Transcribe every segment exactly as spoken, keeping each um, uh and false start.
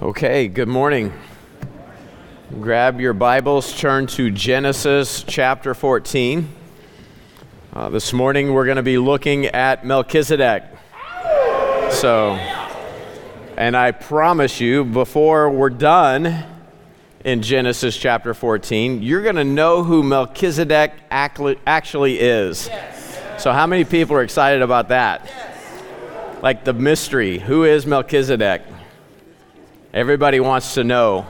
Okay, good morning. Grab your Bibles, turn to Genesis chapter fourteen. Uh, this morning we're going to be looking at Melchizedek. So, and I promise you, before we're done in Genesis chapter fourteen, you're going to know who Melchizedek actually is. So how many people are excited about that? Like the mystery, who is Melchizedek? Everybody wants to know.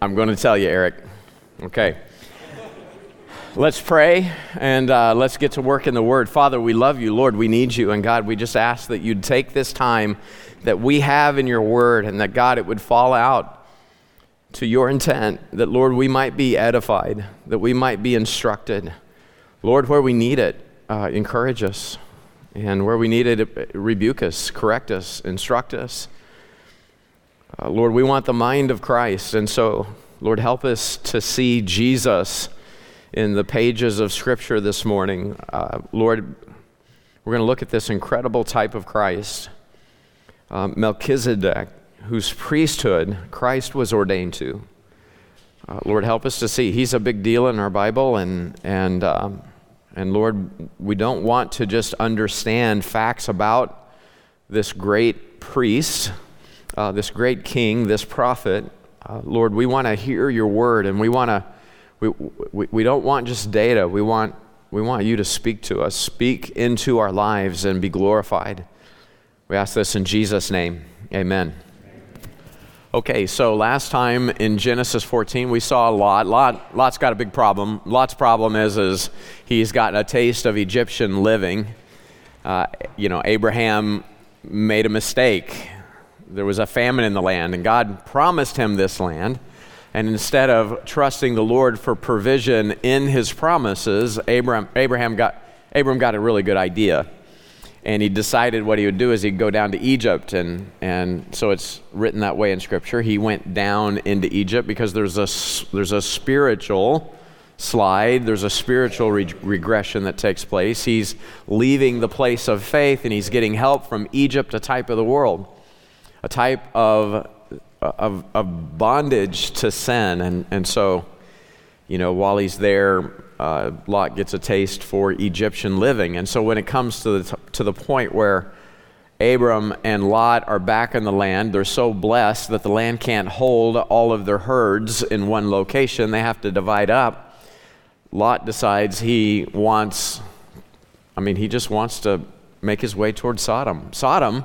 I'm going to tell you, Eric. Okay. Let's pray and uh, let's get to work in the Word. Father, we love you. Lord, we need you. And God, we just ask that you'd take this time that we have in your Word and that, God, it would fall out to your intent, that, Lord, we might be edified, that we might be instructed. Lord, where we need it, Uh, encourage us, and where we need it, rebuke us, correct us, instruct us. Uh, Lord, we want the mind of Christ, and so, Lord, help us to see Jesus in the pages of Scripture this morning. Uh, Lord, we're going to look at this incredible type of Christ, uh, Melchizedek, whose priesthood Christ was ordained to. Uh, Lord, help us to see. He's a big deal in our Bible, and and. Um, And Lord, we don't want to just understand facts about this great priest, uh, this great king, this prophet. Uh, Lord, we want to hear your word, and we want to. We, we we don't want just data. We want we want you to speak to us, speak into our lives, and be glorified. We ask this in Jesus' name, amen. Okay, so last time in Genesis fourteen, we saw Lot. Lot. Lot's got a big problem. Lot's problem is, is he's gotten a taste of Egyptian living. Uh, you know, Abraham made a mistake. There was a famine in the land, and God promised him this land. And instead of trusting the Lord for provision in his promises, Abraham, Abraham got, Abram got a really good idea. And he decided what he would do is he'd go down to Egypt, and and so it's written that way in Scripture. He went down into Egypt because there's a there's a spiritual slide, there's a spiritual re- regression that takes place. He's leaving the place of faith, and he's getting help from Egypt, a type of the world, a type of of, of bondage to sin, and and so, you know, while he's there, Uh, Lot gets a taste for Egyptian living. And so when it comes to the t- to the point where Abram and Lot are back in the land, they're so blessed that the land can't hold all of their herds in one location. They have to divide up. Lot decides he wants, I mean, he just wants to make his way toward Sodom. Sodom,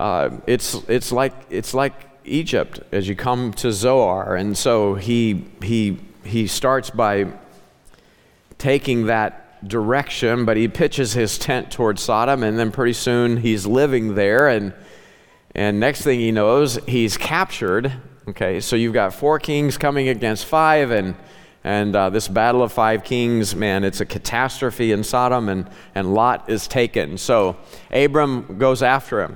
uh, it's it's like it's like Egypt as you come to Zoar. And so he he he starts by taking that direction, but he pitches his tent towards Sodom, and then pretty soon he's living there, and and next thing he knows, he's captured. Okay, so you've got four kings coming against five, and and uh, this battle of five kings, man, it's a catastrophe in Sodom, and, and Lot is taken. So Abram goes after him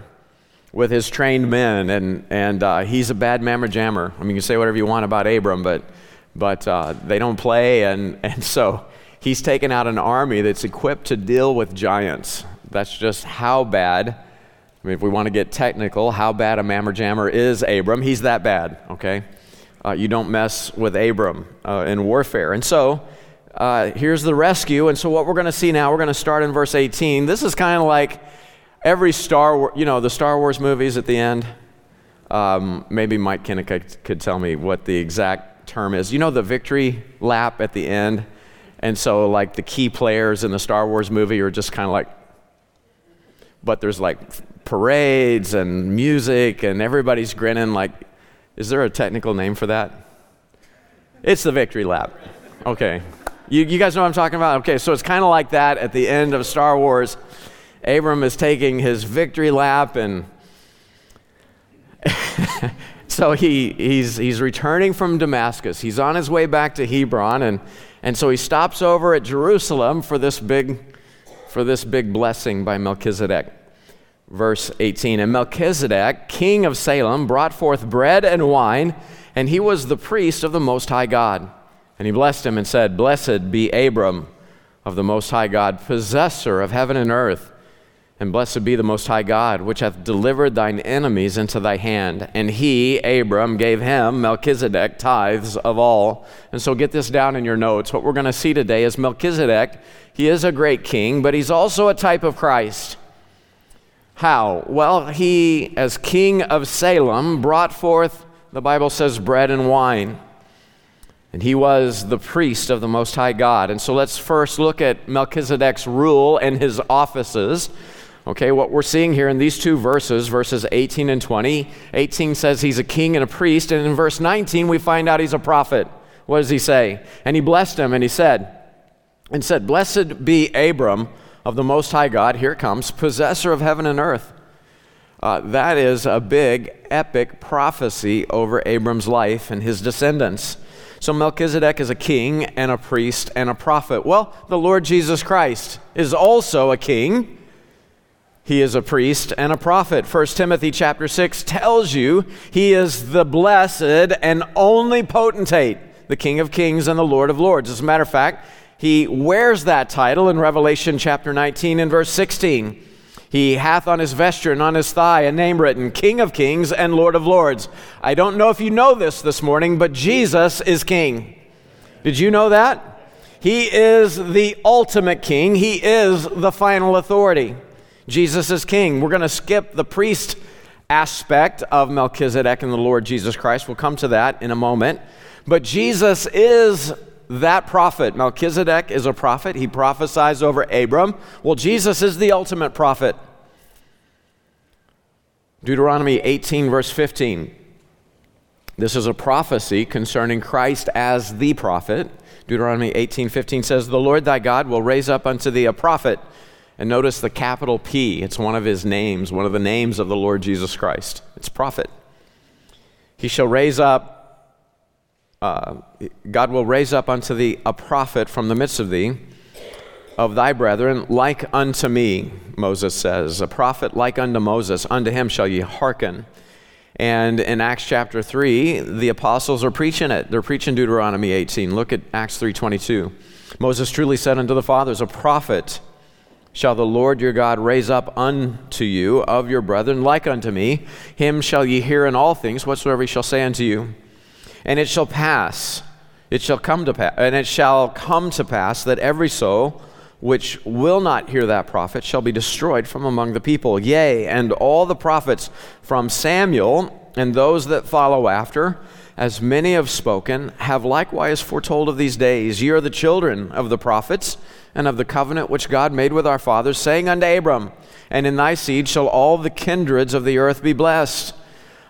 with his trained men, and, and uh, he's a bad mammer jammer. I mean, you can say whatever you want about Abram, but, but uh, they don't play, and, and so he's taken out an army that's equipped to deal with giants. That's just how bad, I mean, if we want to get technical, how bad a mammer jammer is Abram. He's that bad, okay? Uh, you don't mess with Abram uh, in warfare. And so uh, here's the rescue. And so what we're going to see now, we're going to start in verse eighteen. This is kind of like every Star Wars, you know, the Star Wars movies at the end. Um, maybe Mike Kinnick could tell me what the exact term is. You know, the victory lap at the end? And so, like, the key players in the Star Wars movie are just kind of like, but there's, like, parades and music, and everybody's grinning. Like, is there a technical name for that? It's the victory lap. Okay. You you guys know what I'm talking about? Okay, so it's kind of like that at the end of Star Wars. Abram is taking his victory lap, and so he he's he's returning from Damascus. He's on his way back to Hebron, and And so he stops over at Jerusalem for this big, for this big blessing by Melchizedek. Verse eighteen, and Melchizedek, king of Salem, brought forth bread and wine, and he was the priest of the Most High God. And he blessed him and said, Blessed be Abram, of the Most High God, possessor of heaven and earth. And blessed be the Most High God, which hath delivered thine enemies into thy hand. And he, Abram, gave him, Melchizedek, tithes of all. And so get this down in your notes. What we're going to see today is Melchizedek. He is a great king, but he's also a type of Christ. How? Well, he, as king of Salem, brought forth, the Bible says, bread and wine. And he was the priest of the Most High God. And so let's first look at Melchizedek's rule and his offices. Okay, what we're seeing here in these two verses, verses eighteen and twenty, eighteen says he's a king and a priest, and in verse nineteen we find out he's a prophet. What does he say? And he blessed him, and he said, and said, blessed be Abram of the Most High God, here it comes, possessor of heaven and earth. Uh, that is a big, epic prophecy over Abram's life and his descendants. So Melchizedek is a king and a priest and a prophet. Well, the Lord Jesus Christ is also a king. He is a priest and a prophet. First Timothy chapter six tells you he is the blessed and only potentate, the King of Kings and the Lord of Lords. As a matter of fact, he wears that title in Revelation chapter nineteen and verse sixteen. He hath on his vesture and on his thigh a name written, King of Kings and Lord of Lords. I don't know if you know this this morning, but Jesus is King. Did you know that? He is the ultimate King. He is the final authority. Jesus is King. We're going to skip the priest aspect of Melchizedek and the Lord Jesus Christ. We'll come to that in a moment. But Jesus is that prophet. Melchizedek is a prophet. He prophesies over Abram. Well, Jesus is the ultimate prophet. Deuteronomy eighteen, verse fifteen. This is a prophecy concerning Christ as the prophet. Deuteronomy eighteen, fifteen says, the Lord thy God will raise up unto thee a prophet. And notice the capital P. It's one of his names, one of the names of the Lord Jesus Christ. It's prophet. He shall raise up Uh, God will raise up unto thee a prophet from the midst of thee, of thy brethren, like unto me, Moses says. A prophet like unto Moses, unto him shall ye hearken. And in Acts chapter three, the apostles are preaching it. They're preaching Deuteronomy eighteen. Look at Acts three twenty-two. Moses truly said unto the fathers, a prophet shall the Lord your God raise up unto you of your brethren, like unto me. Him shall ye hear in all things, whatsoever he shall say unto you. And it shall pass, it shall come to pass, and it shall come to pass that every soul which will not hear that prophet shall be destroyed from among the people. Yea, and all the prophets from Samuel and those that follow after, as many have spoken, have likewise foretold of these days. Ye are the children of the prophets and of the covenant which God made with our fathers, saying unto Abram, and in thy seed shall all the kindreds of the earth be blessed.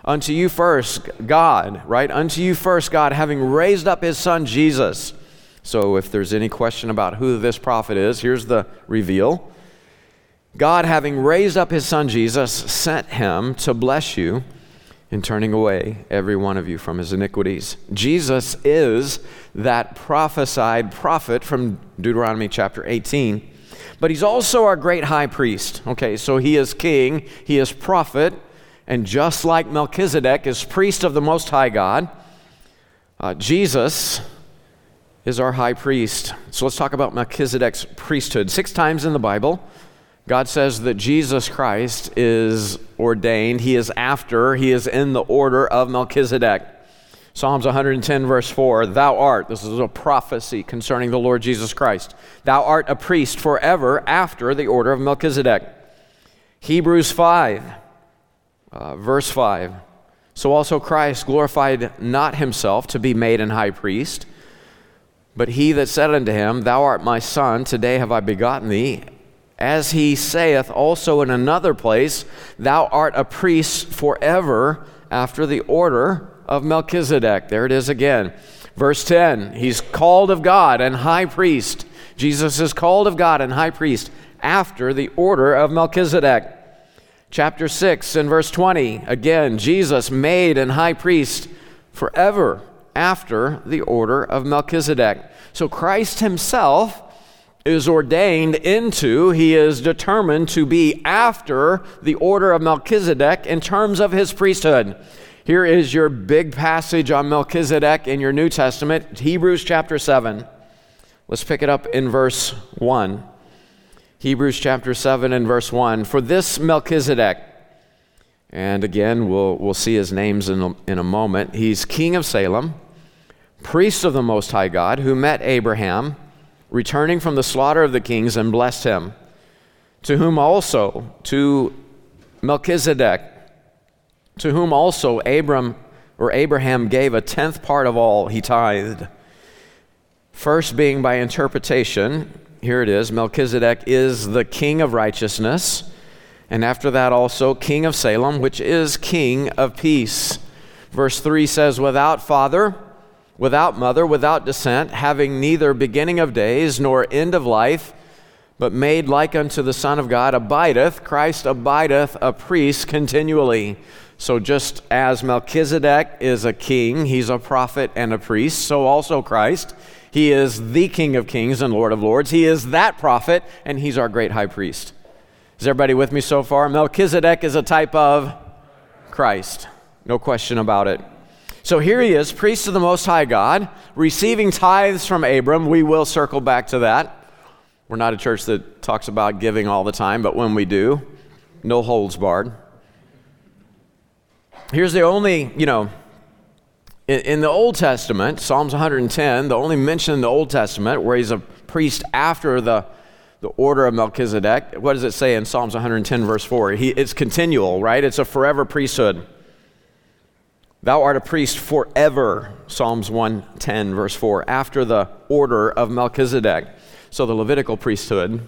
Unto you first, God, right? Unto you first, God, having raised up his son, Jesus. So if there's any question about who this prophet is, here's the reveal. God, having raised up his son, Jesus, sent him to bless you in turning away every one of you from his iniquities. Jesus is that prophesied prophet from Deuteronomy chapter eighteen. But he's also our great high priest. Okay, so he is king, he is prophet, and just like Melchizedek is priest of the Most High God, uh, Jesus is our high priest. So let's talk about Melchizedek's priesthood. Six times in the Bible, God says that Jesus Christ is ordained. He is after, he is in the order of Melchizedek. Psalms one ten verse four, thou art, this is a prophecy concerning the Lord Jesus Christ, thou art a priest forever after the order of Melchizedek. Hebrews five. Uh, verse five, so also Christ glorified not himself to be made an high priest, but he that said unto him, thou art my son, today have I begotten thee, as he saith also in another place, thou art a priest forever after the order of Melchizedek. There it is again. Verse ten, he's called of God and high priest. Jesus is called of God and high priest after the order of Melchizedek. Chapter six and verse twenty, again, Jesus made an high priest forever after the order of Melchizedek. So Christ himself is ordained into, he is determined to be after the order of Melchizedek in terms of his priesthood. Here is your big passage on Melchizedek in your New Testament, Hebrews chapter seven. Let's pick it up in verse one. Hebrews chapter seven and verse one. For this Melchizedek, and again, we'll we'll see his names in a, in a moment. He's king of Salem, priest of the Most High God, who met Abraham, returning from the slaughter of the kings, and blessed him, to whom also, to Melchizedek, to whom also Abram or Abraham gave a tenth part of all he tithed. First being by interpretation, here it is, Melchizedek is the king of righteousness, and after that also, king of Salem, which is king of peace. Verse three says, without father, without mother, without descent, having neither beginning of days nor end of life, but made like unto the Son of God, abideth, Christ abideth a priest continually. So just as Melchizedek is a king, he's a prophet and a priest, so also Christ, he is the King of kings and Lord of lords. He is that prophet, and he's our great high priest. Is everybody with me so far? Melchizedek is a type of Christ. No question about it. So here he is, priest of the Most High God, receiving tithes from Abram. We will circle back to that. We're not a church that talks about giving all the time, but when we do, no holds barred. Here's the only, you know, in, in the Old Testament, Psalms one hundred ten, the only mention in the Old Testament where he's a priest after the The order of Melchizedek. What does it say in Psalms one hundred ten, verse four? He, it's continual, right? It's a forever priesthood. Thou art a priest forever, Psalms one ten, verse four, after the order of Melchizedek. So the Levitical priesthood,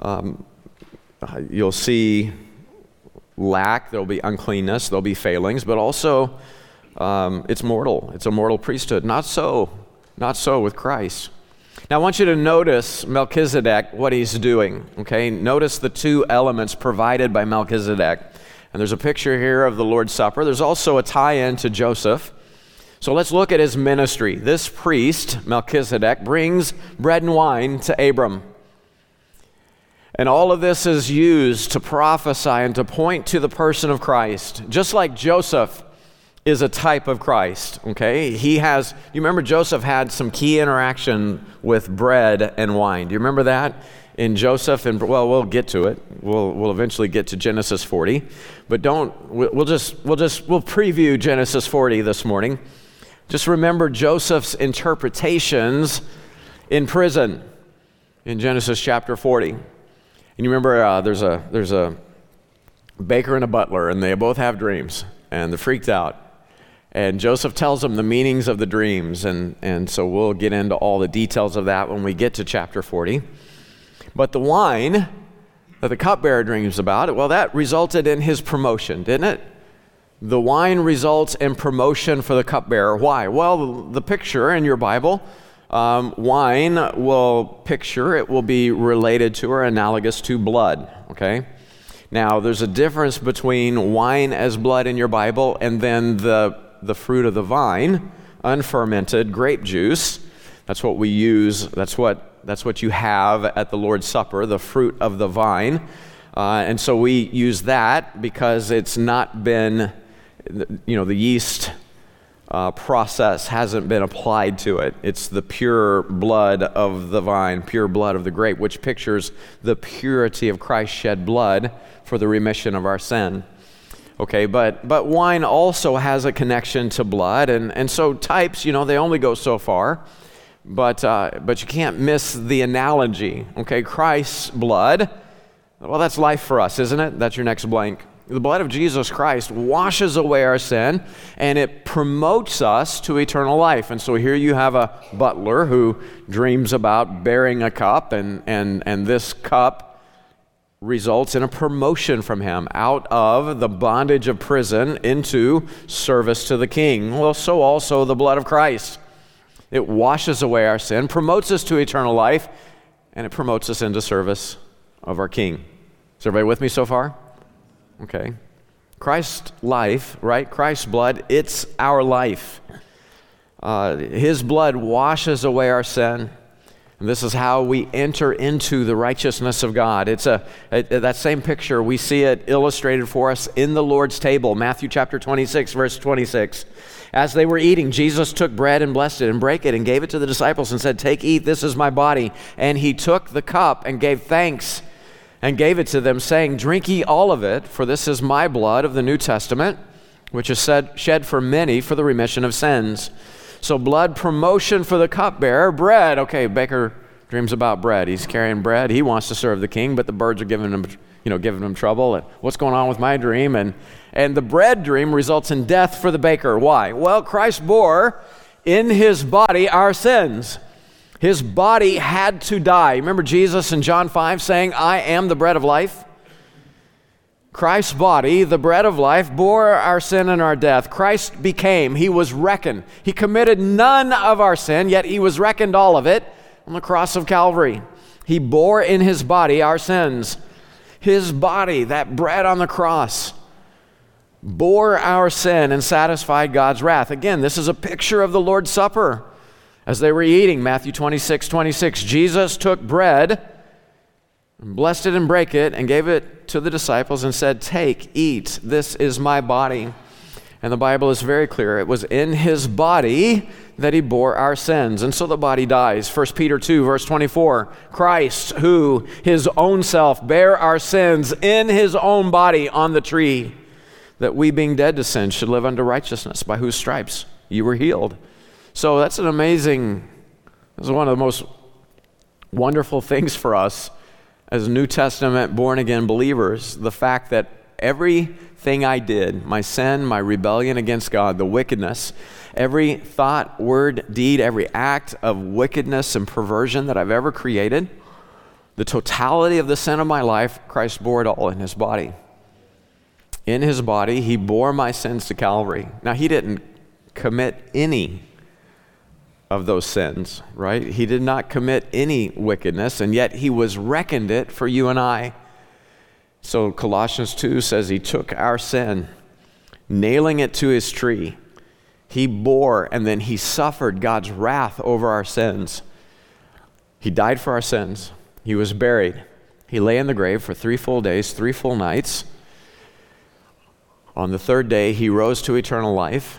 um, you'll see lack, there'll be uncleanness, there'll be failings, but also um, it's mortal. It's a mortal priesthood. Not so, not so with Christ. Now, I want you to notice Melchizedek, what he's doing, okay? Notice the two elements provided by Melchizedek. And there's a picture here of the Lord's Supper. There's also a tie-in to Joseph. So let's look at his ministry. This priest, Melchizedek, brings bread and wine to Abram. And all of this is used to prophesy and to point to the person of Christ. Just like Joseph is a type of Christ, okay? He has, you remember Joseph had some key interaction with bread and wine. Do you remember that? In Joseph, and well, we'll get to it. We'll we'll eventually get to Genesis forty, but don't, we'll just, we'll just, we'll preview Genesis forty this morning. Just remember Joseph's interpretations in prison in Genesis chapter forty. And you remember uh, there's a there's a baker and a butler, and they both have dreams, and they're freaked out. And Joseph tells them the meanings of the dreams, and, and so we'll get into all the details of that when we get to chapter forty. But the wine that the cupbearer dreams about, well, that resulted in his promotion, didn't it? The wine results in promotion for the cupbearer. Why? Well, the picture in your Bible, um, wine will picture, it will be related to or analogous to blood, okay? Now, there's a difference between wine as blood in your Bible and then the the fruit of the vine, unfermented grape juice. That's what we use. That's what that's what you have at the Lord's Supper, the fruit of the vine. Uh, and so we use that because it's not been, you know, the yeast uh, process hasn't been applied to it. It's the pure blood of the vine, pure blood of the grape, which pictures the purity of Christ's shed blood for the remission of our sin. Okay, but but wine also has a connection to blood, and, and so types, you know, they only go so far, but uh, but you can't miss the analogy. Okay, Christ's blood, well, that's life for us, isn't it? That's your next blank. The blood of Jesus Christ washes away our sin, and it promotes us to eternal life. And so here you have a butler who dreams about bearing a cup, and and and this cup results in a promotion from him out of the bondage of prison into service to the king. Well, so also the blood of Christ. It washes away our sin, promotes us to eternal life, and it promotes us into service of our king. Is everybody with me so far? Okay. Christ's life, right? Christ's blood, it's our life. Uh, his blood washes away our sin. This is how we enter into the righteousness of God. It's a, a that same picture, we see it illustrated for us in the Lord's table, Matthew chapter twenty-six, verse twenty-six. As they were eating, Jesus took bread and blessed it and broke it and gave it to the disciples and said, "Take, eat, this is my body." And he took the cup and gave thanks and gave it to them, saying, "Drink ye all of it, for this is my blood of the New Testament, which is shed for many for the remission of sins." So blood promotion for the cupbearer, bread. Okay, baker dreams about bread. He's carrying bread. He wants to serve the king, but the birds are giving him, you know, giving him trouble. And what's going on with my dream? And and the bread dream results in death for the baker. Why? Well, Christ bore in his body our sins. His body had to die. Remember Jesus in John five saying, "I am the bread of life." Christ's body, the bread of life, bore our sin and our death. Christ became, he was reckoned. He committed none of our sin, yet he was reckoned all of it on the cross of Calvary. He bore in his body our sins. His body, that bread on the cross, bore our sin and satisfied God's wrath. Again, this is a picture of the Lord's Supper. As they were eating, Matthew twenty-six twenty-six, Jesus took bread, blessed it and brake it, and gave it to the disciples and said, "Take, eat, this is my body." And the Bible is very clear. It was in his body that he bore our sins. And so the body dies. First Peter two, verse twenty-four, Christ, who his own self bare our sins in his own body on the tree, that we being dead to sin should live unto righteousness, by whose stripes you were healed. So that's an amazing, this is one of the most wonderful things for us as New Testament born-again believers, the fact that everything I did, my sin, my rebellion against God, the wickedness, every thought, word, deed, every act of wickedness and perversion that I've ever created, the totality of the sin of my life, Christ bore it all in his body. In his body, he bore my sins to Calvary. Now, he didn't commit any of those sins, right? He did not commit any wickedness, and yet he was reckoned it for you and I. So Colossians two says he took our sin, nailing it to his tree. He bore, and then he suffered God's wrath over our sins. He died for our sins. He was buried. He lay in the grave for three full days, three full nights. On the third day, he rose to eternal life.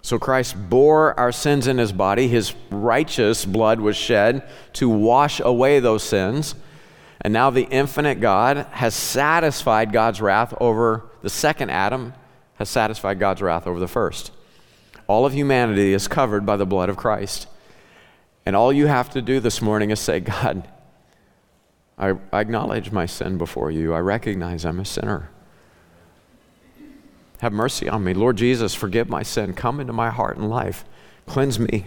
So Christ bore our sins in his body. His righteous blood was shed to wash away those sins. And now the infinite God has satisfied God's wrath over the second Adam, has satisfied God's wrath over the first. All of humanity is covered by the blood of Christ. And all you have to do this morning is say, "God, I, I acknowledge my sin before you. I recognize I'm a sinner. Have mercy on me. Lord Jesus, forgive my sin. Come into my heart and life. Cleanse me.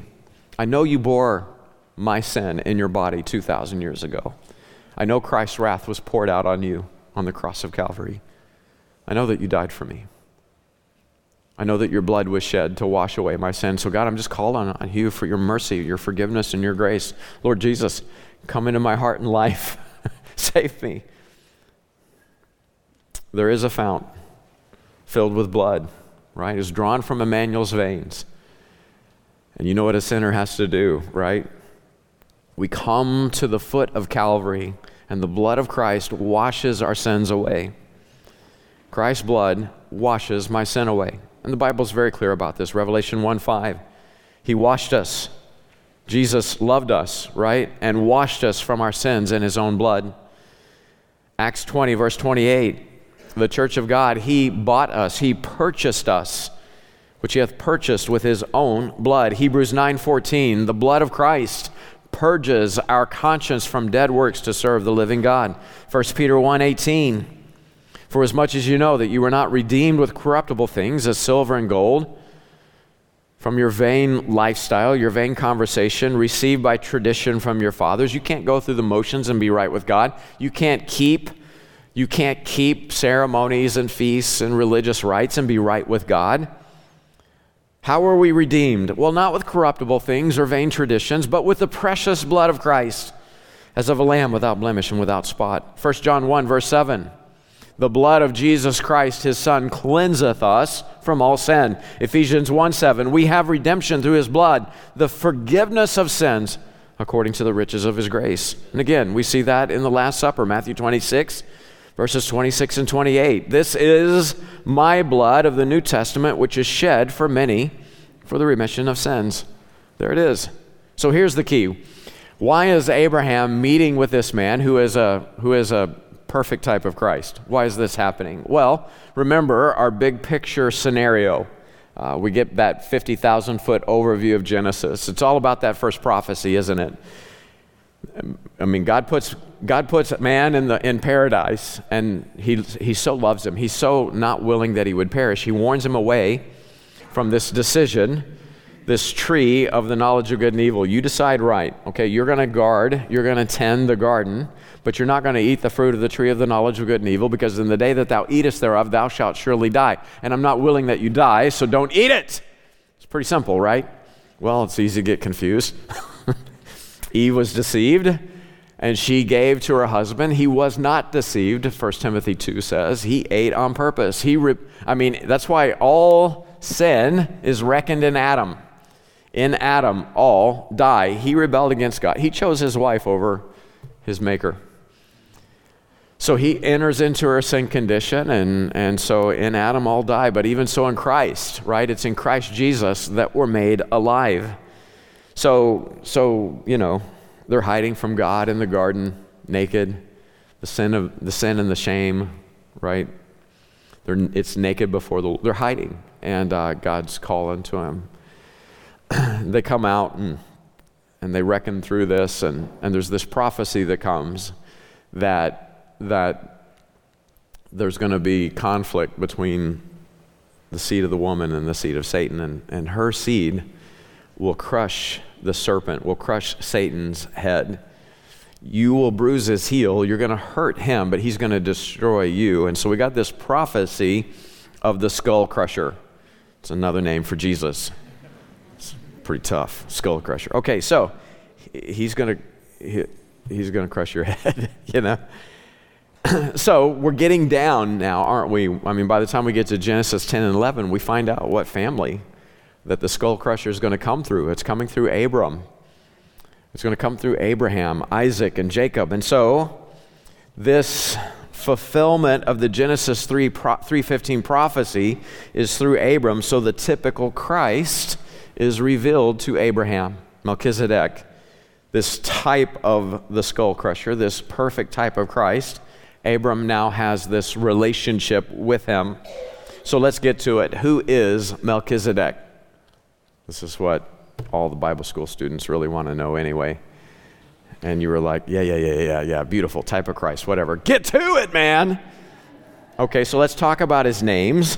I know you bore my sin in your body two thousand years ago. I know Christ's wrath was poured out on you on the cross of Calvary. I know that you died for me. I know that your blood was shed to wash away my sin. So God, I'm just calling on, on you for your mercy, your forgiveness, and your grace. Lord Jesus, come into my heart and life. Save me." There is a fount filled with blood, right? It's drawn from Emmanuel's veins. And you know what a sinner has to do, right? We come to the foot of Calvary, and the blood of Christ washes our sins away. Christ's blood washes my sin away. And the Bible's very clear about this. Revelation one five, he washed us. Jesus loved us, right? And washed us from our sins in his own blood. Acts twenty, verse twenty-eight, the church of God, he bought us, he purchased us, which he hath purchased with his own blood. Hebrews nine fourteen, the blood of Christ purges our conscience from dead works to serve the living God. First Peter one eighteen, for as much as you know that you were not redeemed with corruptible things as silver and gold, from your vain lifestyle, your vain conversation, received by tradition from your fathers. You can't go through the motions and be right with God. You can't keep You can't keep ceremonies and feasts and religious rites and be right with God. How are we redeemed? Well, not with corruptible things or vain traditions, but with the precious blood of Christ, as of a lamb without blemish and without spot. First John one, verse seven, the blood of Jesus Christ, his son, cleanseth us from all sin. Ephesians one, seven, we have redemption through his blood, the forgiveness of sins, according to the riches of his grace. And again, we see that in the Last Supper, Matthew twenty-six, verses twenty-six and twenty-eight, this is my blood of the New Testament, which is shed for many for the remission of sins. There it is. So here's the key. Why is Abraham meeting with this man who is a who is a perfect type of Christ? Why is this happening? Well, remember our big picture scenario. Uh, we get that fifty thousand foot overview of Genesis. It's all about that first prophecy, isn't it? I mean, God puts God puts man in the in paradise, and he he so loves him. He's so not willing that he would perish. He warns him away from this decision, this tree of the knowledge of good and evil. You decide right, okay? You're going to guard, you're going to tend the garden, but you're not going to eat the fruit of the tree of the knowledge of good and evil, because in the day that thou eatest thereof, thou shalt surely die. And I'm not willing that you die, so don't eat it. It's pretty simple, right? Well, it's easy to get confused. Eve was deceived, and she gave to her husband. He was not deceived, First Timothy two says. He ate on purpose. He, re- I mean, that's why all sin is reckoned in Adam. In Adam, all die. He rebelled against God. He chose his wife over his maker. So he enters into her sin condition, and, and so in Adam, all die. But even so in Christ, right? It's in Christ Jesus that we're made alive. So, so you know, they're hiding from God in the garden, naked. The sin of the sin and the shame, right? They're it's naked before the. They're hiding, and uh, God's calling to them. They come out and and they reckon through this, and, and there's this prophecy that comes that that there's going to be conflict between the seed of the woman and the seed of Satan, and, and her seed will crush the serpent, will crush Satan's head. You will bruise his heel. You're going to hurt him, but he's going to destroy you. And so we got this prophecy of the skull crusher. It's another name for Jesus. It's pretty tough, skull crusher. Okay, so he's going to he, he's going to crush your head, you know. So we're getting down now, aren't we? I mean, by the time we get to Genesis ten and eleven, we find out what family that the skull crusher is going to come through. It's coming through Abram. It's going to come through Abraham, Isaac, and Jacob. And so this fulfillment of the Genesis three fifteen prophecy is through Abram. So the typical Christ is revealed to Abraham, Melchizedek, this type of the skull crusher, this perfect type of Christ. Abram now has this relationship with him. So let's get to it. Who is Melchizedek? This is what all the Bible school students really want to know anyway. And you were like, yeah, yeah, yeah, yeah, yeah, beautiful, type of Christ, whatever. Get to it, man. Okay, so let's talk about his names.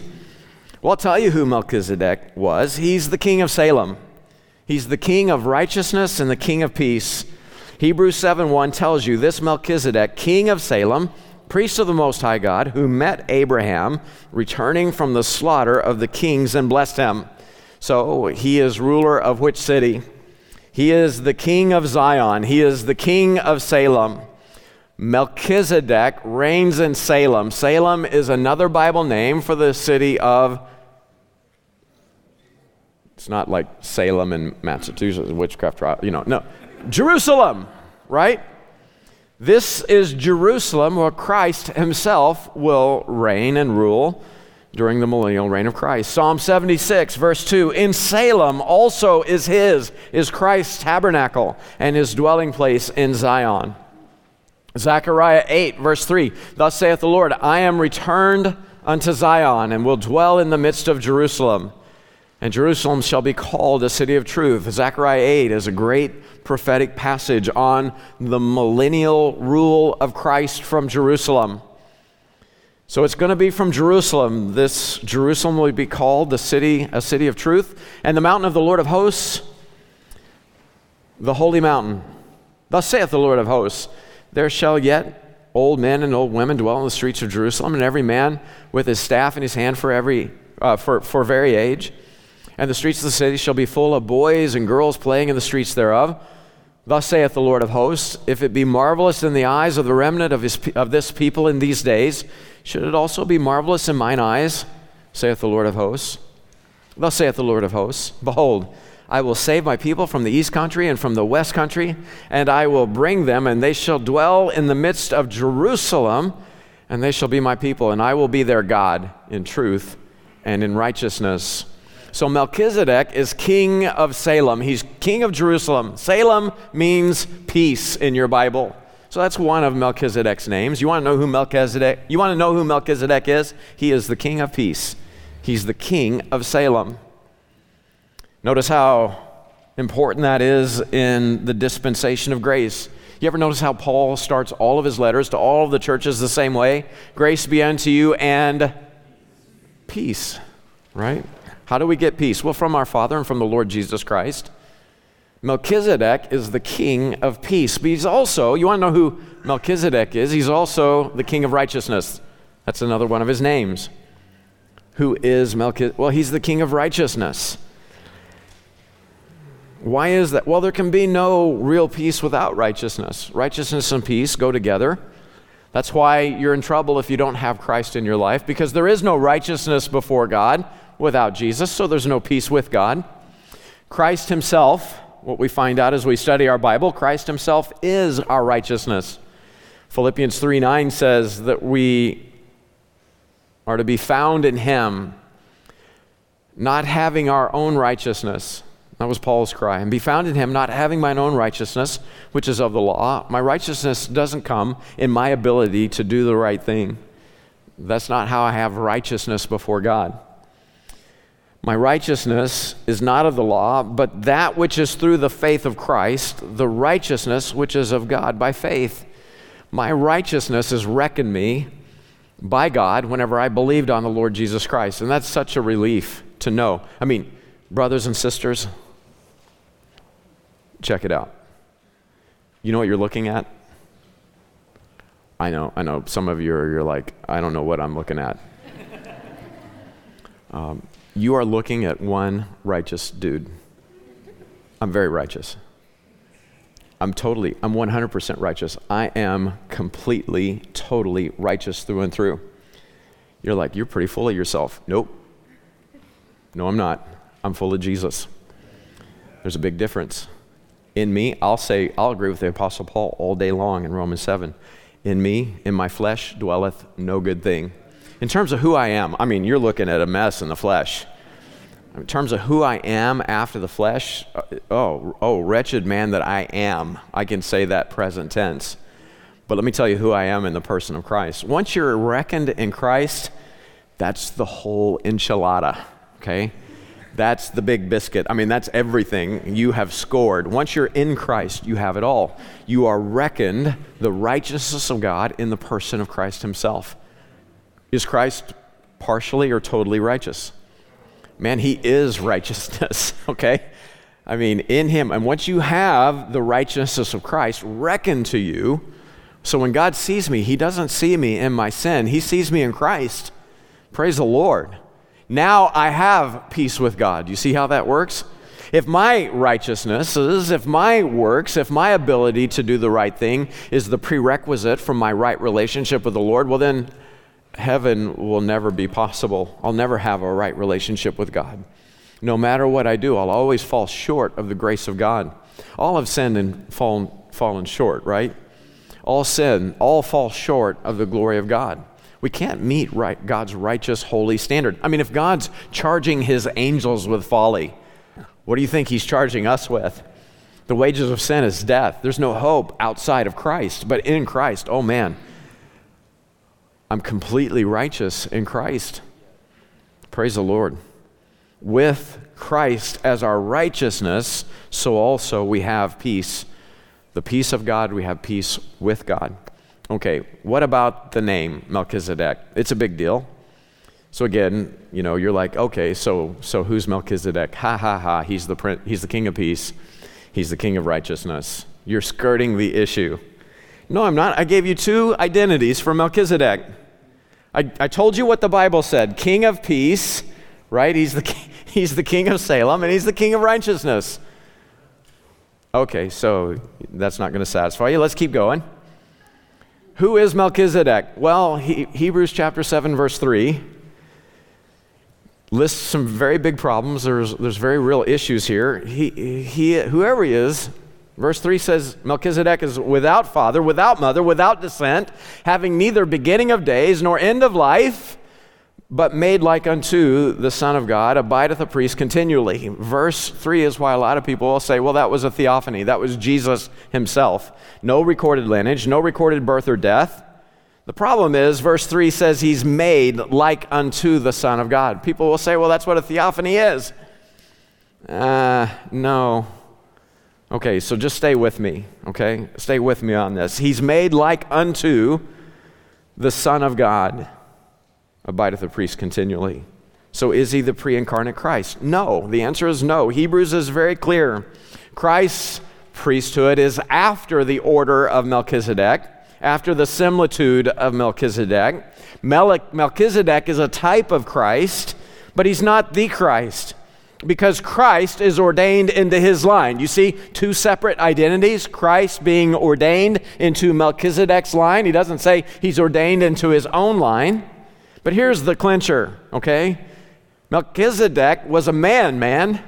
Well, I'll tell you who Melchizedek was. He's the king of Salem. He's the king of righteousness and the king of peace. Hebrews seven one tells you, this Melchizedek, king of Salem, priest of the Most High God, who met Abraham, returning from the slaughter of the kings and blessed him. So he is ruler of which city? He is the king of Zion. He is the king of Salem. Melchizedek reigns in Salem. Salem is another Bible name for the city of, it's not like Salem in Massachusetts, witchcraft trial, you know, no. Jerusalem, right? This is Jerusalem where Christ himself will reign and rule during the millennial reign of Christ. Psalm seventy-six, verse two, in Salem also is his, is Christ's tabernacle and his dwelling place in Zion. Zechariah eight, verse three, thus saith the Lord, I am returned unto Zion and will dwell in the midst of Jerusalem. And Jerusalem shall be called a city of truth. Zechariah eight is a great prophetic passage on the millennial rule of Christ from Jerusalem. So it's going to be from Jerusalem. This Jerusalem will be called the city, a city of truth, and the mountain of the Lord of hosts, the holy mountain. Thus saith the Lord of hosts, there shall yet old men and old women dwell in the streets of Jerusalem, and every man with his staff in his hand for every uh, for, for very age. And the streets of the city shall be full of boys and girls playing in the streets thereof. Thus saith the Lord of hosts, if it be marvelous in the eyes of the remnant of his of this people in these days, should it also be marvelous in mine eyes, saith the Lord of hosts? Thus saith the Lord of hosts, behold, I will save my people from the east country and from the west country, and I will bring them, and they shall dwell in the midst of Jerusalem, and they shall be my people, and I will be their God in truth and in righteousness. So Melchizedek is king of Salem. He's king of Jerusalem. Salem means peace in your Bible. So that's one of Melchizedek's names. You want to know who Melchizedek, you want to know who Melchizedek is? He is the king of peace. He's the king of Salem. Notice how important that is in the dispensation of grace. You ever notice how Paul starts all of his letters to all of the churches the same way? Grace be unto you and peace, right? How do we get peace? Well, from our Father and from the Lord Jesus Christ. Melchizedek is the king of peace, but he's also, you want to know who Melchizedek is? He's also the king of righteousness. That's another one of his names. Who is Melchizedek? Well, he's the king of righteousness. Why is that? Well, there can be no real peace without righteousness. Righteousness and peace go together. That's why you're in trouble if you don't have Christ in your life, because there is no righteousness before God without Jesus, so there's no peace with God. Christ himself, what we find out as we study our Bible, Christ himself is our righteousness. Philippians three nine says that we are to be found in him, not having our own righteousness. That was Paul's cry. And be found in him, not having mine own righteousness, which is of the law. My righteousness doesn't come in my ability to do the right thing. That's not how I have righteousness before God. My righteousness is not of the law, but that which is through the faith of Christ, the righteousness which is of God by faith. My righteousness is reckoned me by God whenever I believed on the Lord Jesus Christ. And that's such a relief to know. I mean, brothers and sisters, check it out. You know what you're looking at? I know, I know. Some of you are you're like, I don't know what I'm looking at. um, You are looking at one righteous dude. I'm very righteous. I'm totally, I'm one hundred percent righteous. I am completely, totally righteous through and through. You're like, you're pretty full of yourself. Nope. No, I'm not. I'm full of Jesus. There's a big difference. In me, I'll say, I'll agree with the Apostle Paul all day long in Romans seven. In me, in my flesh, dwelleth no good thing. In terms of who I am, I mean, you're looking at a mess in the flesh. In terms of who I am after the flesh, oh, oh, wretched man that I am. I can say that present tense. But let me tell you who I am in the person of Christ. Once you're reckoned in Christ, that's the whole enchilada, okay? That's the big biscuit. I mean, that's everything you have scored. Once you're in Christ, you have it all. You are reckoned the righteousness of God in the person of Christ himself. Is Christ partially or totally righteous? Man, he is righteousness, okay? I mean, in him. And once you have the righteousness of Christ reckoned to you, so when God sees me, he doesn't see me in my sin. He sees me in Christ. Praise the Lord. Now I have peace with God. You see how that works? If my righteousness is, if my works, if my ability to do the right thing is the prerequisite for my right relationship with the Lord, well then, heaven will never be possible. I'll never have a right relationship with God. No matter what I do, I'll always fall short of the grace of God. All have sinned and fallen, fallen short, right? All sin, all fall short of the glory of God. We can't meet right, God's righteous, holy standard. I mean, if God's charging his angels with folly, what do you think he's charging us with? The wages of sin is death. There's no hope outside of Christ, but in Christ, oh man, I'm completely righteous in Christ. Praise the Lord. With Christ as our righteousness, so also we have peace. The peace of God, we have peace with God. Okay, what about the name Melchizedek? It's a big deal. So again, you know, you're like, okay, so so who's Melchizedek? Ha ha ha, he's the prince, he's the king of peace. He's the king of righteousness. You're skirting the issue. No, I'm not. I gave you two identities for Melchizedek. I, I told you what the Bible said. King of peace, right? He's the, he's the king of Salem, and he's the king of righteousness. Okay, so that's not going to satisfy you. Let's keep going. Who is Melchizedek? Well, he, Hebrews chapter seven, verse three lists some very big problems. There's, there's very real issues here. He, he, whoever he is, verse three says, Melchizedek is without father, without mother, without descent, having neither beginning of days nor end of life, but made like unto the Son of God, abideth a priest continually. Verse three is why a lot of people will say, well, that was a theophany. That was Jesus himself. No recorded lineage, no recorded birth or death. The problem is, verse three says he's made like unto the Son of God. People will say, well, that's what a theophany is. Uh, no. Okay, so just stay with me, okay? Stay with me on this. He's made like unto the Son of God, abideth the priest continually. So is he the pre-incarnate Christ? No, the answer is no. Hebrews is very clear. Christ's priesthood is after the order of Melchizedek, after the similitude of Melchizedek. Mel- Melchizedek is a type of Christ, but he's not the Christ, because Christ is ordained into his line. You see, two separate identities, Christ being ordained into Melchizedek's line. He doesn't say he's ordained into his own line. But here's the clincher, okay? Melchizedek was a man, man.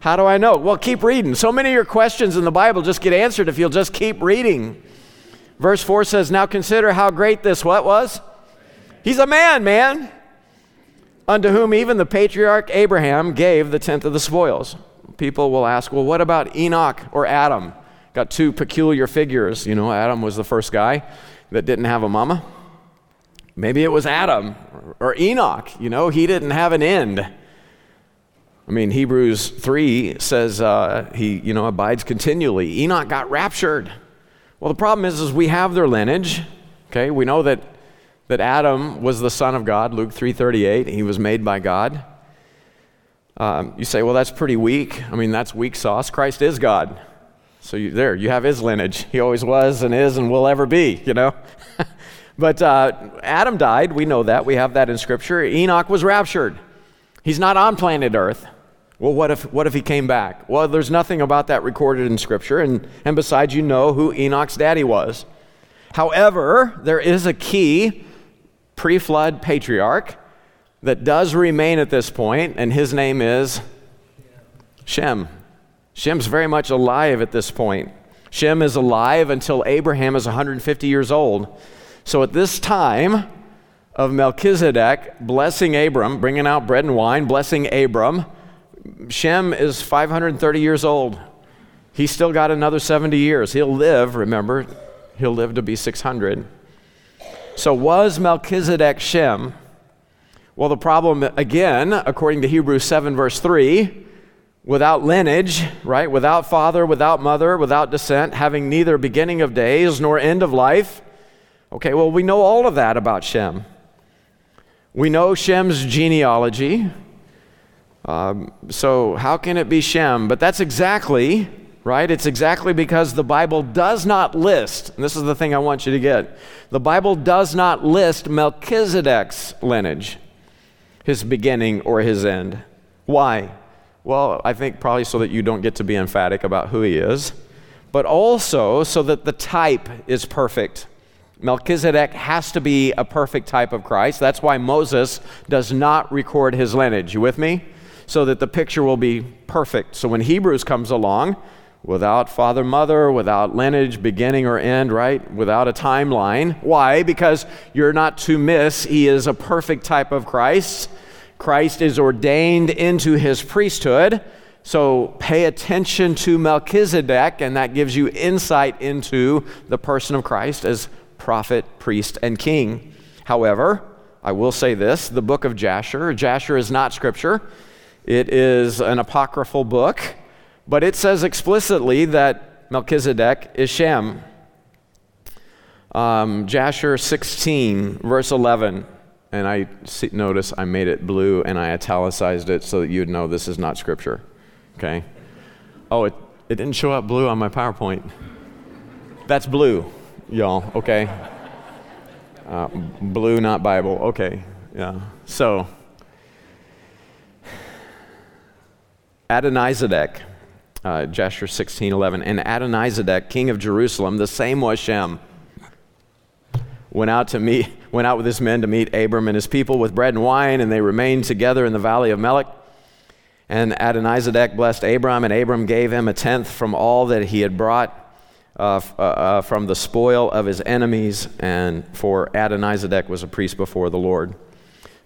How do I know? Well, keep reading. So many of your questions in the Bible just get answered if you'll just keep reading. Verse four says, now consider how great this what was? He's a man, man, unto whom even the patriarch Abraham gave the tenth of the spoils. People will ask, well, what about Enoch or Adam? Got two peculiar figures. You know, Adam was the first guy that didn't have a mama. Maybe it was Adam or Enoch, you know, he didn't have an end. I mean, Hebrews three says uh, he, you know, abides continually. Enoch got raptured. Well, the problem is, is we have their lineage, okay? We know that that Adam was the Son of God, Luke three thirty-eight, he was made by God. Um, you say, well, that's pretty weak. I mean, that's weak sauce. Christ is God. So you, there, you have his lineage. He always was and is and will ever be, you know? But uh, Adam died, we know that, we have that in Scripture. Enoch was raptured. He's not on planet Earth. Well, what if what if he came back? Well, there's nothing about that recorded in Scripture, and, and besides, you know who Enoch's daddy was. However, there is a key pre-flood patriarch that does remain at this point, and his name is Shem. Shem's very much alive at this point. Shem is alive until Abraham is one hundred fifty years old. So at this time of Melchizedek blessing Abram, bringing out bread and wine, blessing Abram, Shem is five hundred thirty years old. He's still got another seventy years. He'll live, remember, he'll live to be six hundred. So was Melchizedek Shem? Well, the problem, again, according to Hebrews seven, verse three, without lineage, right, without father, without mother, without descent, having neither beginning of days nor end of life. Okay, well, we know all of that about Shem. We know Shem's genealogy. Um, so how can it be Shem? But that's exactly, right? It's exactly because the Bible does not list, and this is the thing I want you to get, the Bible does not list Melchizedek's lineage, his beginning or his end. Why? Well, I think probably so that you don't get to be emphatic about who he is, but also so that the type is perfect. Melchizedek has to be a perfect type of Christ. That's why Moses does not record his lineage. You with me? So that the picture will be perfect. So when Hebrews comes along, without father, mother, without lineage, beginning or end, right? Without a timeline. Why? Because you're not to miss, he is a perfect type of Christ. Christ is ordained into his priesthood. So pay attention to Melchizedek, and that gives you insight into the person of Christ as prophet, priest, and king. However, I will say this, the book of Jasher, Jasher is not scripture. It is an apocryphal book, but it says explicitly that Melchizedek is Shem. Um, Jasher sixteen, verse eleven, and I see, notice I made it blue and I italicized it so that you'd know this is not scripture, okay? Oh, it, it didn't show up blue on my PowerPoint. That's blue. Y'all, okay? Uh, blue, not Bible, okay, yeah. So, Adonizedek, uh, Jasher sixteen eleven, and Adonizedek, king of Jerusalem, the same was Shem, went out to meet, went out with his men to meet Abram and his people with bread and wine, and they remained together in the valley of Melech. And Adonizedek blessed Abram, and Abram gave him a tenth from all that he had brought. Uh, uh, uh, from the spoil of his enemies, and for Adonizedek was a priest before the Lord.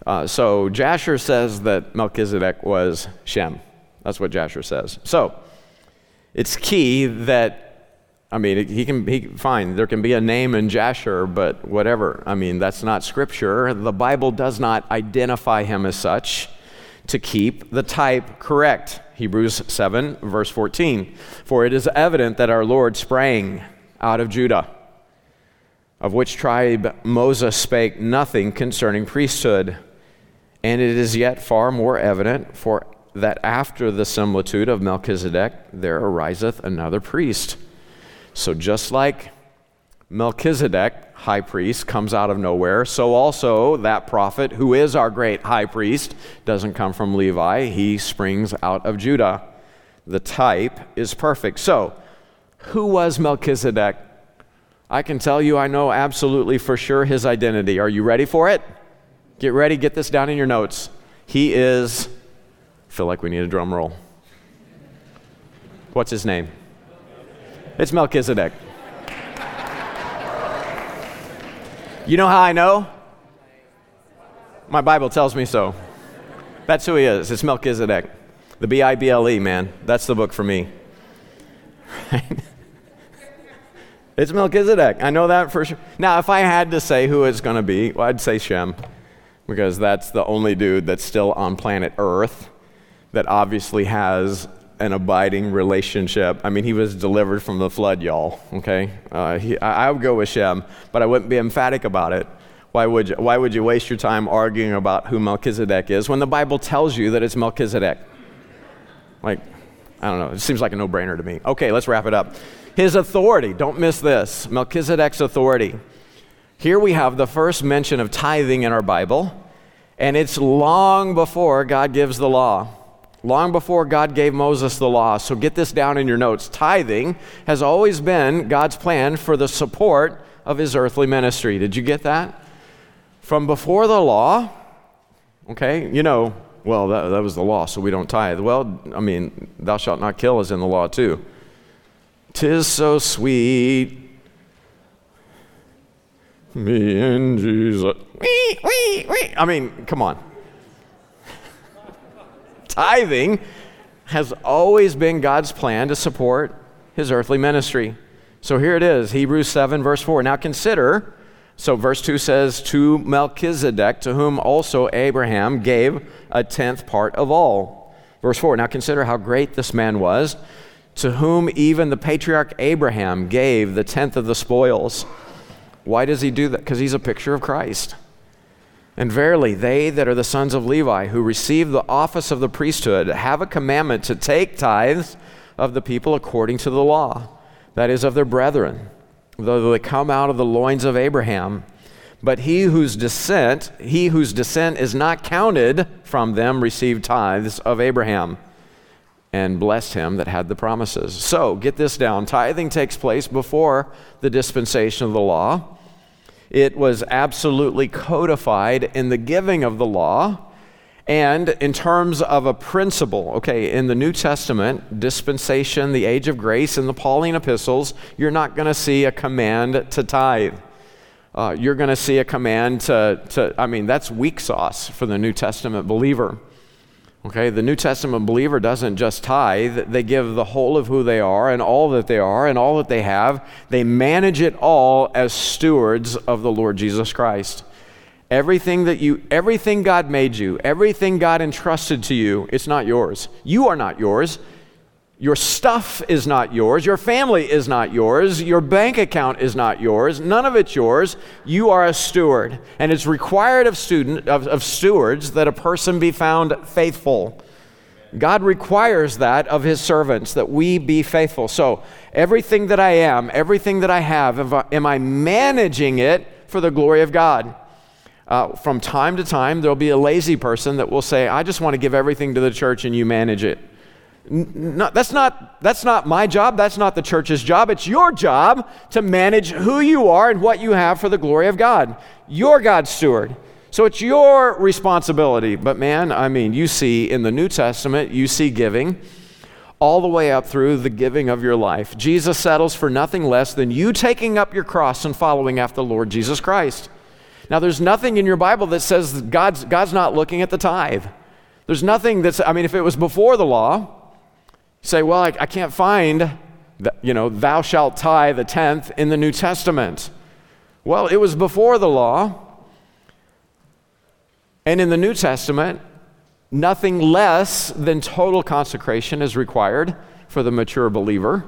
Uh, so Jasher says that Melchizedek was Shem. That's what Jasher says. So it's key that, I mean, he can he, fine, there can be a name in Jasher, but whatever. I mean, that's not scripture. The Bible does not identify him as such to keep the type correct. Hebrews seven, verse fourteen. For it is evident that our Lord sprang out of Judah, of which tribe Moses spake nothing concerning priesthood. And it is yet far more evident, for that after the similitude of Melchizedek, there ariseth another priest. So just like Melchizedek, high priest, comes out of nowhere, so also that prophet, who is our great high priest, doesn't come from Levi. He springs out of Judah. The type is perfect. So who was Melchizedek? I can tell you I know absolutely for sure his identity. Are you ready for it? Get ready, get this down in your notes. He is, I feel like we need a drum roll. What's his name? It's Melchizedek. You know how I know? My Bible tells me so. That's who he is. It's Melchizedek. The B I B L E, man. That's the book for me. Right? It's Melchizedek. I know that for sure. Now, if I had to say who it's going to be, well, I'd say Shem, because that's the only dude that's still on planet Earth that obviously has an abiding relationship. I mean, he was delivered from the flood, y'all, okay? Uh, he, I, I would go with Shem, but I wouldn't be emphatic about it. Why would you, why would you waste your time arguing about who Melchizedek is when the Bible tells you that it's Melchizedek? Like, I don't know. It seems like a no-brainer to me. Okay, let's wrap it up. His authority, don't miss this, Melchizedek's authority. Here we have the first mention of tithing in our Bible, and it's long before God gives the law, long before God gave Moses the law. So get this down in your notes. Tithing has always been God's plan for the support of his earthly ministry. Did you get that? From before the law, okay, you know, well, that, that was the law, so we don't tithe. Well, I mean, thou shalt not kill is in the law too. 'Tis so sweet, me and Jesus. Wee, wee, wee. I mean, come on. Tithing has always been God's plan to support his earthly ministry. So here it is, Hebrews seven, verse four. Now consider, so verse two says, to Melchizedek, to whom also Abraham gave a tenth part of all. Verse four, now consider how great this man was, to whom even the patriarch Abraham gave the tenth of the spoils. Why does he do that? Because he's a picture of Christ. And verily, they that are the sons of Levi, who receive the office of the priesthood, have a commandment to take tithes of the people according to the law, that is, of their brethren, though they come out of the loins of Abraham. But he whose descent, he whose descent is not counted from them, received tithes of Abraham, and blessed him that had the promises. So, get this down. Tithing takes place before the dispensation of the law. It was absolutely codified in the giving of the law and in terms of a principle. Okay, in the New Testament, dispensation, the age of grace, and the Pauline epistles, you're not going to see a command to tithe. Uh, you're going to see a command to, to, I mean, that's weak sauce for the New Testament believer. Okay, the New Testament believer doesn't just tithe. They give the whole of who they are and all that they are and all that they have. They manage it all as stewards of the Lord Jesus Christ. Everything that you, everything God made you, everything God entrusted to you, it's not yours. You are not yours. Your stuff is not yours. Your family is not yours. Your bank account is not yours. None of it's yours. You are a steward. And it's required of, student, of, of stewards that a person be found faithful. God requires that of his servants, that we be faithful. So everything that I am, everything that I have, am I managing it for the glory of God? Uh, from time to time, there'll be a lazy person that will say, I just want to give everything to the church and you manage it. No, that's not that's not my job. That's not the church's job. It's your job to manage who you are and what you have for the glory of God. You're God's steward. So it's your responsibility. But man, I mean, you see in the New Testament, you see giving all the way up through the giving of your life. Jesus settles for nothing less than you taking up your cross and following after the Lord Jesus Christ. Now, there's nothing in your Bible that says that God's, God's not looking at the tithe. There's nothing that's, I mean, if it was before the law, say, well, I, I can't find, the, you know, thou shalt tithe the tenth in the New Testament. Well, it was before the law, and in the New Testament, nothing less than total consecration is required for the mature believer,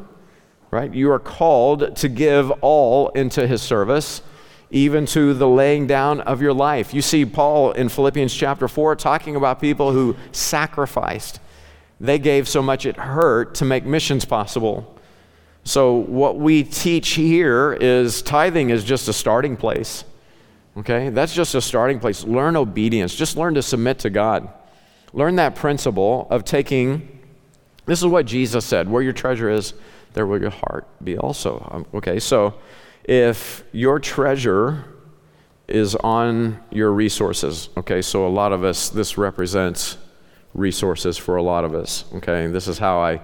right? You are called to give all into his service, even to the laying down of your life. You see Paul in Philippians chapter four talking about people who sacrificed. They gave so much it hurt to make missions possible. So what we teach here is tithing is just a starting place, okay? That's just a starting place. Learn obedience. Just learn to submit to God. Learn that principle of taking, this is what Jesus said, where your treasure is, there will your heart be also. Okay, so if your treasure is on your resources, okay, so a lot of us, this represents resources for a lot of us, okay? This is how I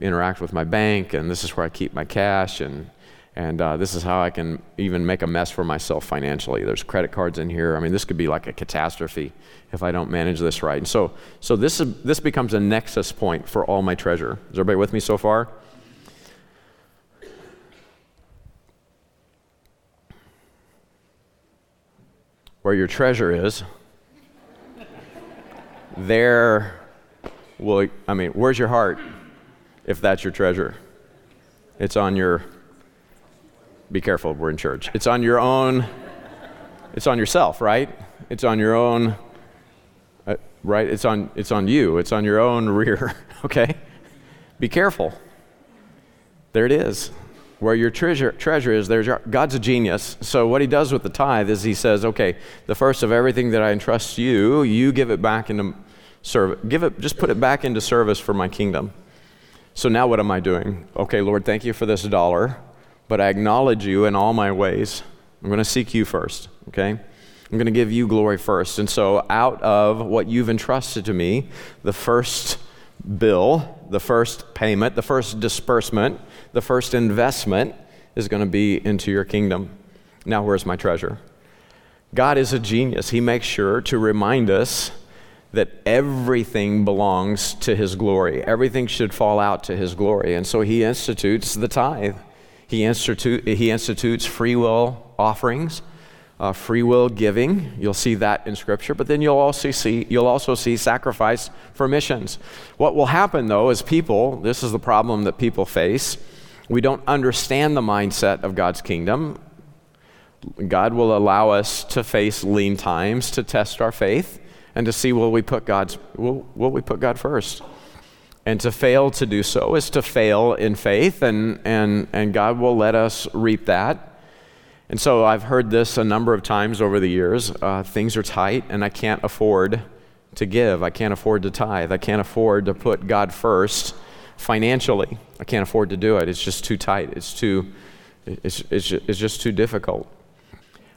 interact with my bank, and this is where I keep my cash, and and uh, this is how I can even make a mess for myself financially. There's credit cards in here. I mean, this could be like a catastrophe if I don't manage this right. And so so this is, this becomes a nexus point for all my treasure. Is everybody with me so far? Where your treasure is, there will, I mean, where's your heart? If that's your treasure, it's on your, be careful, we're in church. It's on your own, it's on yourself, right? It's on your own, uh, right? It's on, it's on you, it's on your own rear, okay? Be careful. There it is. Where your treasure, treasure is, there's your, God's a genius. So what he does with the tithe is he says, okay, the first of everything that I entrust you, you give it back into service, give it, just put it back into service for my kingdom. So now what am I doing? Okay, Lord, thank you for this dollar, but I acknowledge you in all my ways. I'm going to seek you first, okay? I'm going to give you glory first. And so out of what you've entrusted to me, the first bill, the first payment, the first disbursement, the first investment is going to be into your kingdom. Now where's my treasure? God is a genius. He makes sure to remind us that everything belongs to his glory. Everything should fall out to his glory. And so he institutes the tithe. He, institute, he institutes free will offerings, uh, free will giving. You'll see that in Scripture. But then you'll also see you'll also see sacrifice for missions. What will happen, though, is people, this is the problem that people face, we don't understand the mindset of God's kingdom. God will allow us to face lean times to test our faith, and to see will we put God's will, will we put God first. And to fail to do so is to fail in faith, and and and God will let us reap that. And so I've heard this a number of times over the years. Uh, things are tight, and I can't afford to give. I can't afford to tithe. I can't afford to put God first financially. I can't afford to do it. It's just too tight. It's too it's it's it's just too difficult.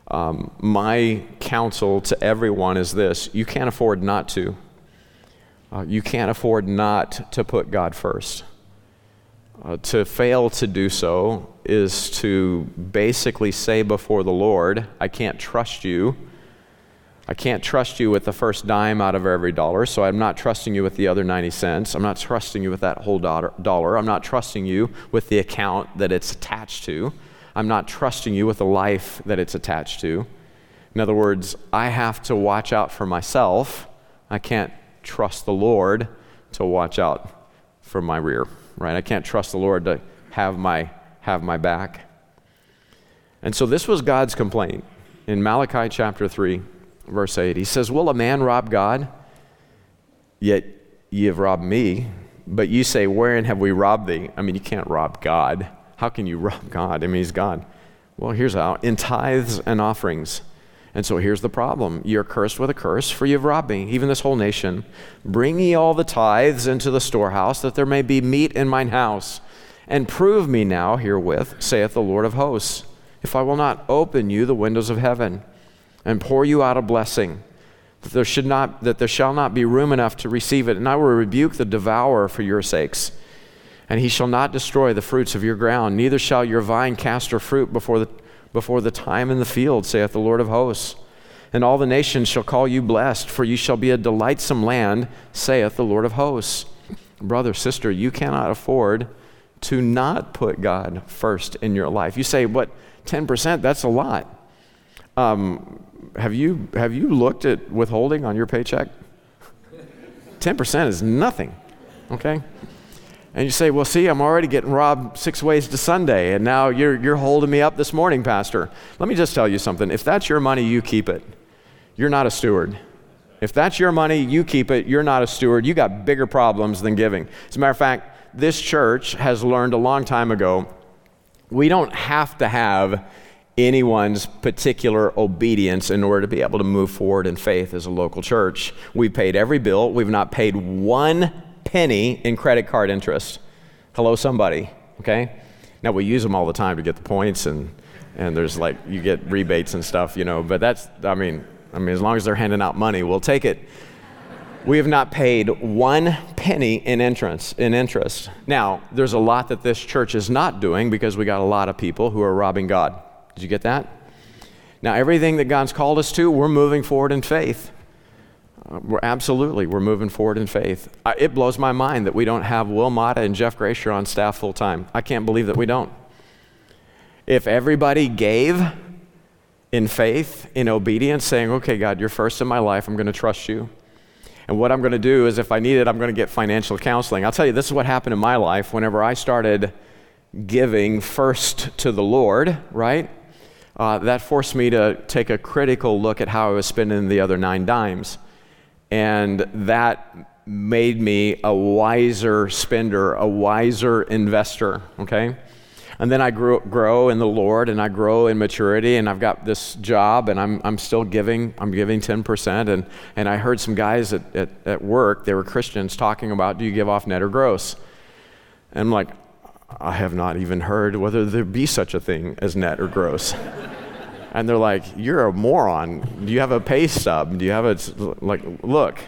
Um, my counsel to everyone is this: you can't afford not to. Uh, you can't afford not to put God first. Uh, to fail to do so is to basically say before the Lord, I can't trust you. I can't trust you with the first dime out of every dollar, so I'm not trusting you with the other ninety cents. I'm not trusting you with that whole dollar. I'm not trusting you with the account that it's attached to. I'm not trusting you with the life that it's attached to. In other words, I have to watch out for myself. I can't trust the Lord to watch out for my rear, right? I can't trust the Lord to have my have my back. And so this was God's complaint in Malachi chapter three, verse eight. He says, will a man rob God? Yet ye have robbed me. But you say, wherein have we robbed thee? I mean, you can't rob God. How can you rob God? I mean, he's God. Well, here's how. In tithes and offerings. And so here's the problem. You're cursed with a curse, for you've robbed me, even this whole nation. Bring ye all the tithes into the storehouse, that there may be meat in mine house. And prove me now herewith, saith the Lord of hosts, if I will not open you the windows of heaven, and pour you out a blessing, that there should not, that there shall not be room enough to receive it. And I will rebuke the devourer for your sakes. And he shall not destroy the fruits of your ground, neither shall your vine cast her fruit before the, before the time in the field, saith the Lord of hosts. and all the nations shall call you blessed, for you shall be a delightsome land, saith the Lord of hosts. Brother, sister, you cannot afford to not put God first in your life. You say, what, ten percent? That's a lot. Um, have you have you looked at withholding on your paycheck? ten percent is nothing, okay? And you say, well, see, I'm already getting robbed six ways to Sunday, and now you're you're holding me up this morning, Pastor. Let me just tell you something. If that's your money, you keep it. You're not a steward. If that's your money, you keep it. You're not a steward. You got bigger problems than giving. As a matter of fact, this church has learned a long time ago, we don't have to have anyone's particular obedience in order to be able to move forward in faith as a local church. We paid every bill. We've not paid one penny in credit card interest. Hello, somebody, okay? Now, we use them all the time to get the points, and and there's like, you get rebates and stuff, you know, but that's, I mean, I mean, as long as they're handing out money, we'll take it. We have not paid one penny in interest. In interest. Now, there's a lot that this church is not doing because we got a lot of people who are robbing God. Did you get that? Now, everything that God's called us to, we're moving forward in faith. Uh, we're absolutely, we're moving forward in faith. I, it blows my mind that we don't have Will Mata and Jeff Gracier on staff full time. I can't believe that we don't. If everybody gave in faith, in obedience, saying, okay, God, you're first in my life, I'm going to trust you. And what I'm going to do is, if I need it, I'm going to get financial counseling. I'll tell you, this is what happened in my life whenever I started giving first to the Lord, right? Uh, that forced me to take a critical look at how I was spending the other nine dimes. And that made me a wiser spender, a wiser investor, okay? And then I grew, grow in the Lord, and I grow in maturity, and I've got this job, and I'm I'm still giving, I'm giving ten percent, and, and I heard some guys at, at, at work, they were Christians, talking about, do you give off net or gross? And I'm like, I have not even heard whether there be such a thing as net or gross. And they're like, you're a moron. Do you have a pay stub? Do you have a, like, look.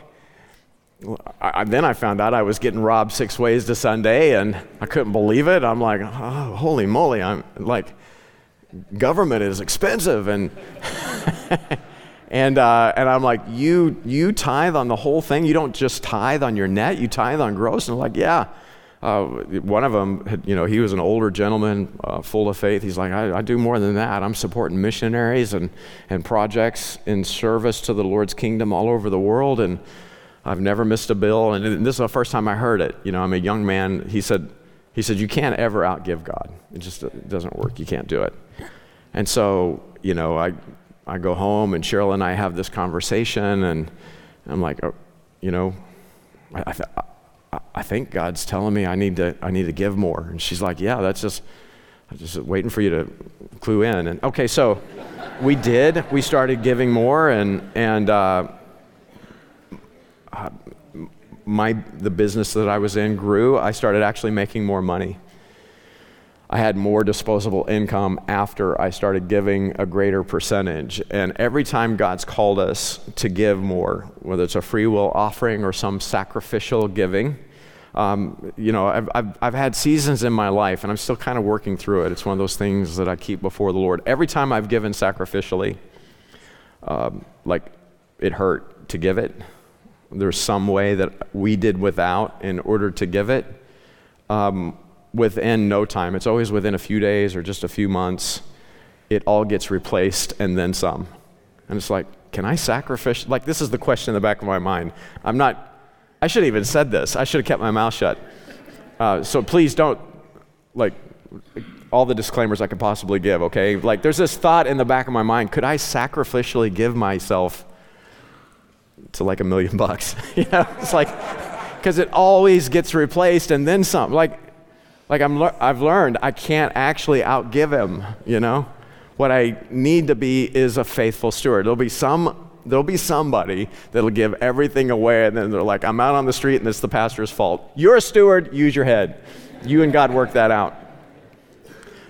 I, then I found out I was getting robbed six ways to Sunday, and I couldn't believe it. I'm like, oh, holy moly. I'm like, government is expensive. And and uh, and I'm like, you you tithe on the whole thing? You don't just tithe on your net? You tithe on gross? And they're like, yeah. Uh, one of them, had, you know, he was an older gentleman, uh, full of faith. He's like, I, I do more than that. I'm supporting missionaries and, and projects in service to the Lord's kingdom all over the world, and I've never missed a bill. And this is the first time I heard it. You know, I'm a young man. He said, he said, you can't ever outgive God. It just it doesn't work. You can't do it. And so, you know, I I go home, and Cheryl and I have this conversation, and I'm like, oh, you know, I. I, I I think God's telling me I need to I need to give more. And she's like, yeah, that's just, I'm just waiting for you to clue in. And okay, so we did. We started giving more, and and uh, my the business that I was in grew. I started actually making more money. I had more disposable income after I started giving a greater percentage. And every time God's called us to give more, whether it's a free will offering or some sacrificial giving, um, you know, I've, I've, I've had seasons in my life, and I'm still kind of working through it. It's one of those things that I keep before the Lord. Every time I've given sacrificially, um, like, it hurt to give it. There's some way that we did without in order to give it. Um, Within no time, it's always within a few days or just a few months, it all gets replaced and then some. And it's like, can I sacrifice? Like, this is the question in the back of my mind. I'm not, I should have even said this. I should have kept my mouth shut. Uh, so please don't, like, all the disclaimers I could possibly give, okay? Like, there's this thought in the back of my mind, could I sacrificially give myself to like a million bucks? You know, it's like, because it always gets replaced and then some. Like, Like I'm, I've learned I can't actually outgive him, you know? What I need to be is a faithful steward. There'll be some, there'll be somebody that'll give everything away, and then they're like, I'm out on the street and it's the pastor's fault. You're a steward, use your head. You and God work that out.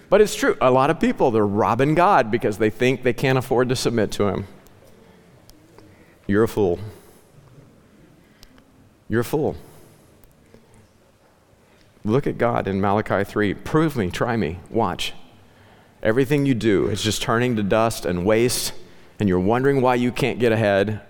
But it's true, a lot of people, they're robbing God because they think they can't afford to submit to him. You're a fool. You're a fool. Look at God in Malachi three. Prove me, try me, watch. Everything you do is just turning to dust and waste and you're wondering why you can't get ahead,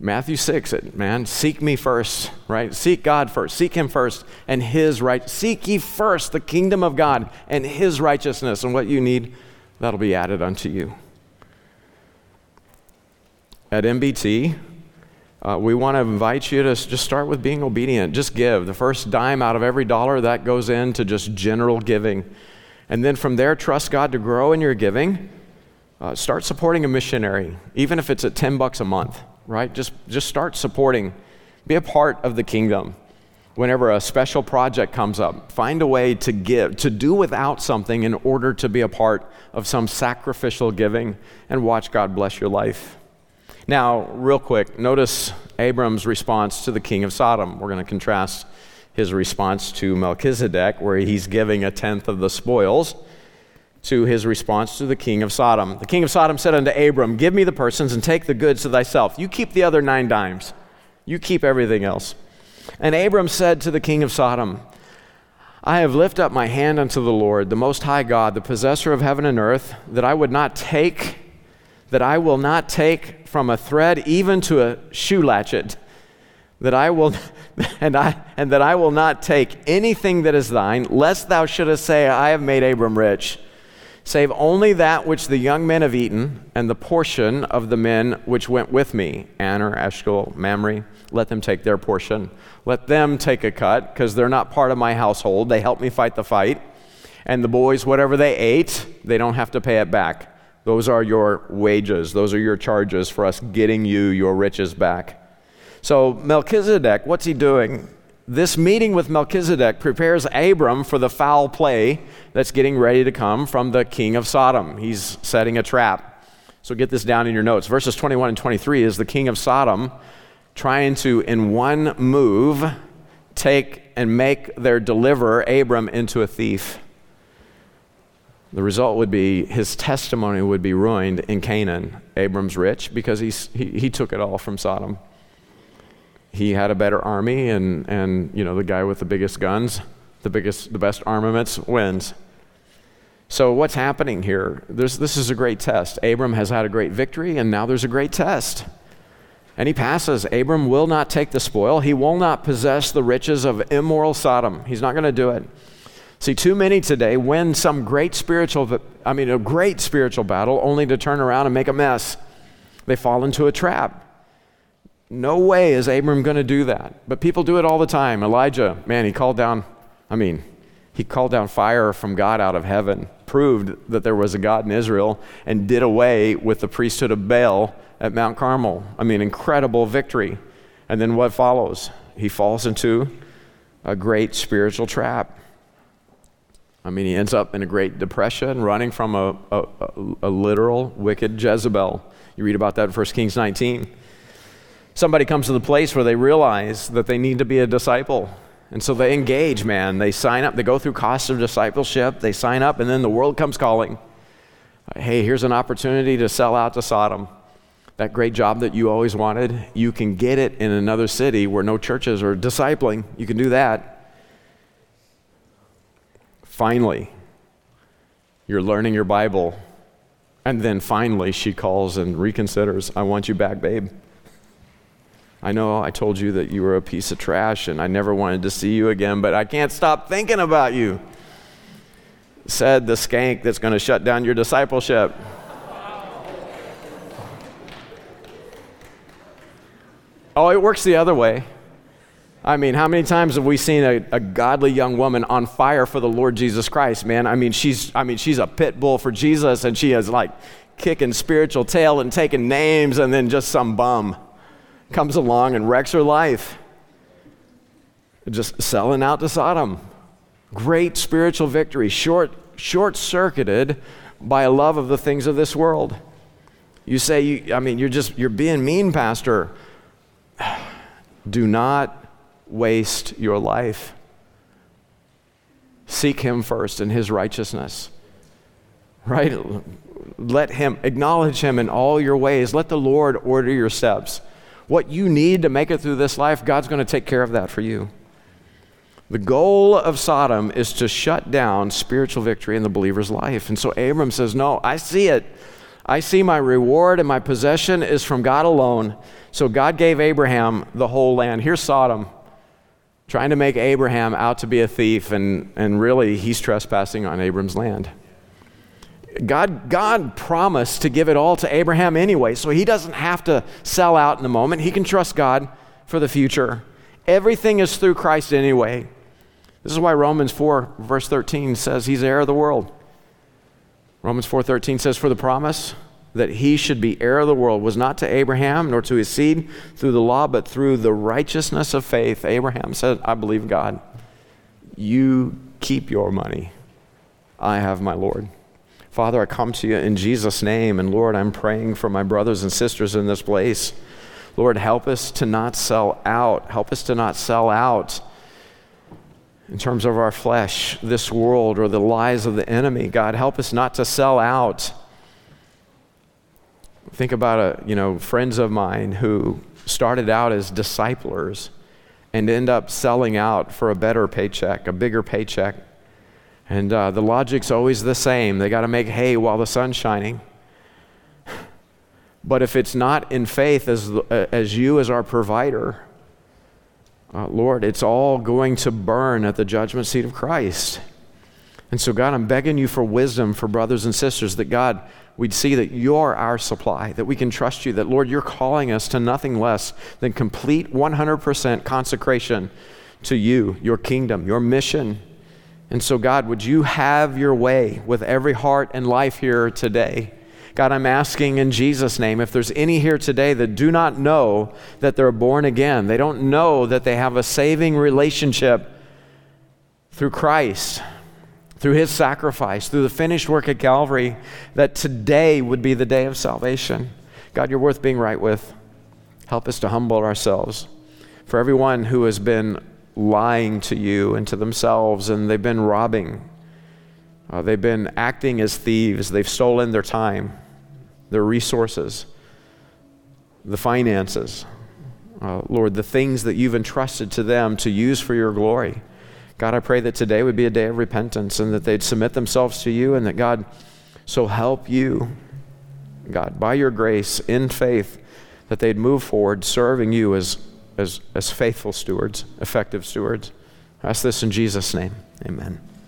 Matthew six, it, man, seek me first, right? Seek God first, seek him first and his right. Seek ye first the kingdom of God and his righteousness, and what you need, that'll be added unto you. At M B T, uh, we want to invite you to just start with being obedient. Just give. The first dime out of every dollar, that goes into just general giving. And then from there, trust God to grow in your giving. Uh, start supporting a missionary, even if it's at ten bucks a month. Right? Just just start supporting. Be a part of the kingdom. Whenever a special project comes up, find a way to give, to do without something in order to be a part of some sacrificial giving, and watch God bless your life. Now, real quick, notice Abram's response to the king of Sodom. We're going to contrast his response to Melchizedek, where he's giving a tenth of the spoils, to his response to the king of Sodom. The king of Sodom said unto Abram, give me the persons and take the goods to thyself. You keep the other nine dimes. You keep everything else. And Abram said to the king of Sodom, I have lifted up my hand unto the Lord, the Most High God, the possessor of heaven and earth, that I would not take, that I will not take from a thread even to a shoe latchet, that I will, and I, and that I will not take anything that is thine, lest thou shouldest say, I have made Abram rich. Save only that which the young men have eaten, and the portion of the men which went with me, Aner, Eshcol, Mamre, let them take their portion. Let them take a cut, because they're not part of my household. They helped me fight the fight. And the boys, whatever they ate, they don't have to pay it back. Those are your wages. Those are your charges for us getting you your riches back. So Melchizedek, what's he doing? This meeting with Melchizedek prepares Abram for the foul play that's getting ready to come from the king of Sodom. He's setting a trap. So get this down in your notes. Verses twenty-one and twenty-three is the king of Sodom trying to, in one move, take and make their deliverer, Abram, into a thief. The result would be his testimony would be ruined in Canaan. Abram's rich because he's, he, he took it all from Sodom. He had a better army, and, and you know, the guy with the biggest guns, the biggest, the best armaments wins. So what's happening here? There's, this is a great test. Abram has had a great victory, and now there's a great test. And he passes. Abram will not take the spoil. He will not possess the riches of immoral Sodom. He's not going to do it. See, too many today win some great spiritual, I mean, a great spiritual battle only to turn around and make a mess. They fall into a trap. No way is Abram going to do that. But people do it all the time. Elijah, man, he called down, I mean, he called down fire from God out of heaven, proved that there was a God in Israel, and did away with the priesthood of Baal at Mount Carmel. I mean, incredible victory. And then what follows? He falls into a great spiritual trap. I mean, he ends up in a great depression, running from a, a, a literal wicked Jezebel. You read about that in First Kings nineteen. Somebody comes to the place where they realize that they need to be a disciple. And so they engage, man. They sign up. They go through costs of discipleship. They sign up, and then the world comes calling. Hey, here's an opportunity to sell out to Sodom. That great job that you always wanted, you can get it in another city where no churches are discipling. You can do that. Finally, you're learning your Bible. And then finally, she calls and reconsiders. I want you back, babe. I know I told you that you were a piece of trash and I never wanted to see you again, but I can't stop thinking about you, said the skank that's going to shut down your discipleship. Oh, it works the other way. I mean, how many times have we seen a, a godly young woman on fire for the Lord Jesus Christ, man? I mean, she's I mean, she's a pit bull for Jesus, and she is like kicking spiritual tail and taking names, and then just some bum comes along and wrecks her life. Just selling out to Sodom. Great spiritual victory, short, short-circuited by a love of the things of this world. You say, you, I mean, you're just, you're being mean, Pastor. Do not waste your life. Seek him first in his righteousness, right? Let him, acknowledge him in all your ways. Let the Lord order your steps. What you need to make it through this life, God's going to take care of that for you. The goal of Sodom is to shut down spiritual victory in the believer's life. And so Abram says, no, I see it. I see my reward and my possession is from God alone. So God gave Abraham the whole land. Here's Sodom, trying to make Abraham out to be a thief, and, and really he's trespassing on Abram's land. God, God promised to give it all to Abraham anyway, so he doesn't have to sell out in the moment. He can trust God for the future. Everything is through Christ anyway. This is why Romans four, verse thirteen says he's heir of the world. Romans four thirteen says, for the promise that he should be heir of the world was not to Abraham nor to his seed through the law, but through the righteousness of faith. Abraham said, I believe God. You keep your money. I have my Lord. Father, I come to you in Jesus' name, and Lord, I'm praying for my brothers and sisters in this place. Lord, help us to not sell out. Help us to not sell out in terms of our flesh, this world, or the lies of the enemy. God, help us not to sell out. Think about, a, you know, friends of mine who started out as disciplers and end up selling out for a better paycheck, a bigger paycheck. And uh, the logic's always the same. They got to make hay while the sun's shining. But if it's not in faith as as you as our provider, uh, Lord, it's all going to burn at the judgment seat of Christ. And so, God, I'm begging you for wisdom for brothers and sisters, that, God, we'd see that you're our supply, that we can trust you, that, Lord, you're calling us to nothing less than complete one hundred percent consecration to you, your kingdom, your mission. And so, God, would you have your way with every heart and life here today? God, I'm asking in Jesus' name, if there's any here today that do not know that they're born again, they don't know that they have a saving relationship through Christ, through his sacrifice, through the finished work at Calvary, that today would be the day of salvation. God, you're worth being right with. Help us to humble ourselves. For everyone who has been lying to you and to themselves, and they've been robbing, uh, they've been acting as thieves, they've stolen their time, their resources, the finances, uh, Lord, the things that you've entrusted to them to use for your glory. God, I pray that today would be a day of repentance, and that they'd submit themselves to you, and that, God, so help you, God, by your grace, in faith, that they'd move forward serving you as, as, as faithful stewards, effective stewards. I ask this in Jesus' name. Amen.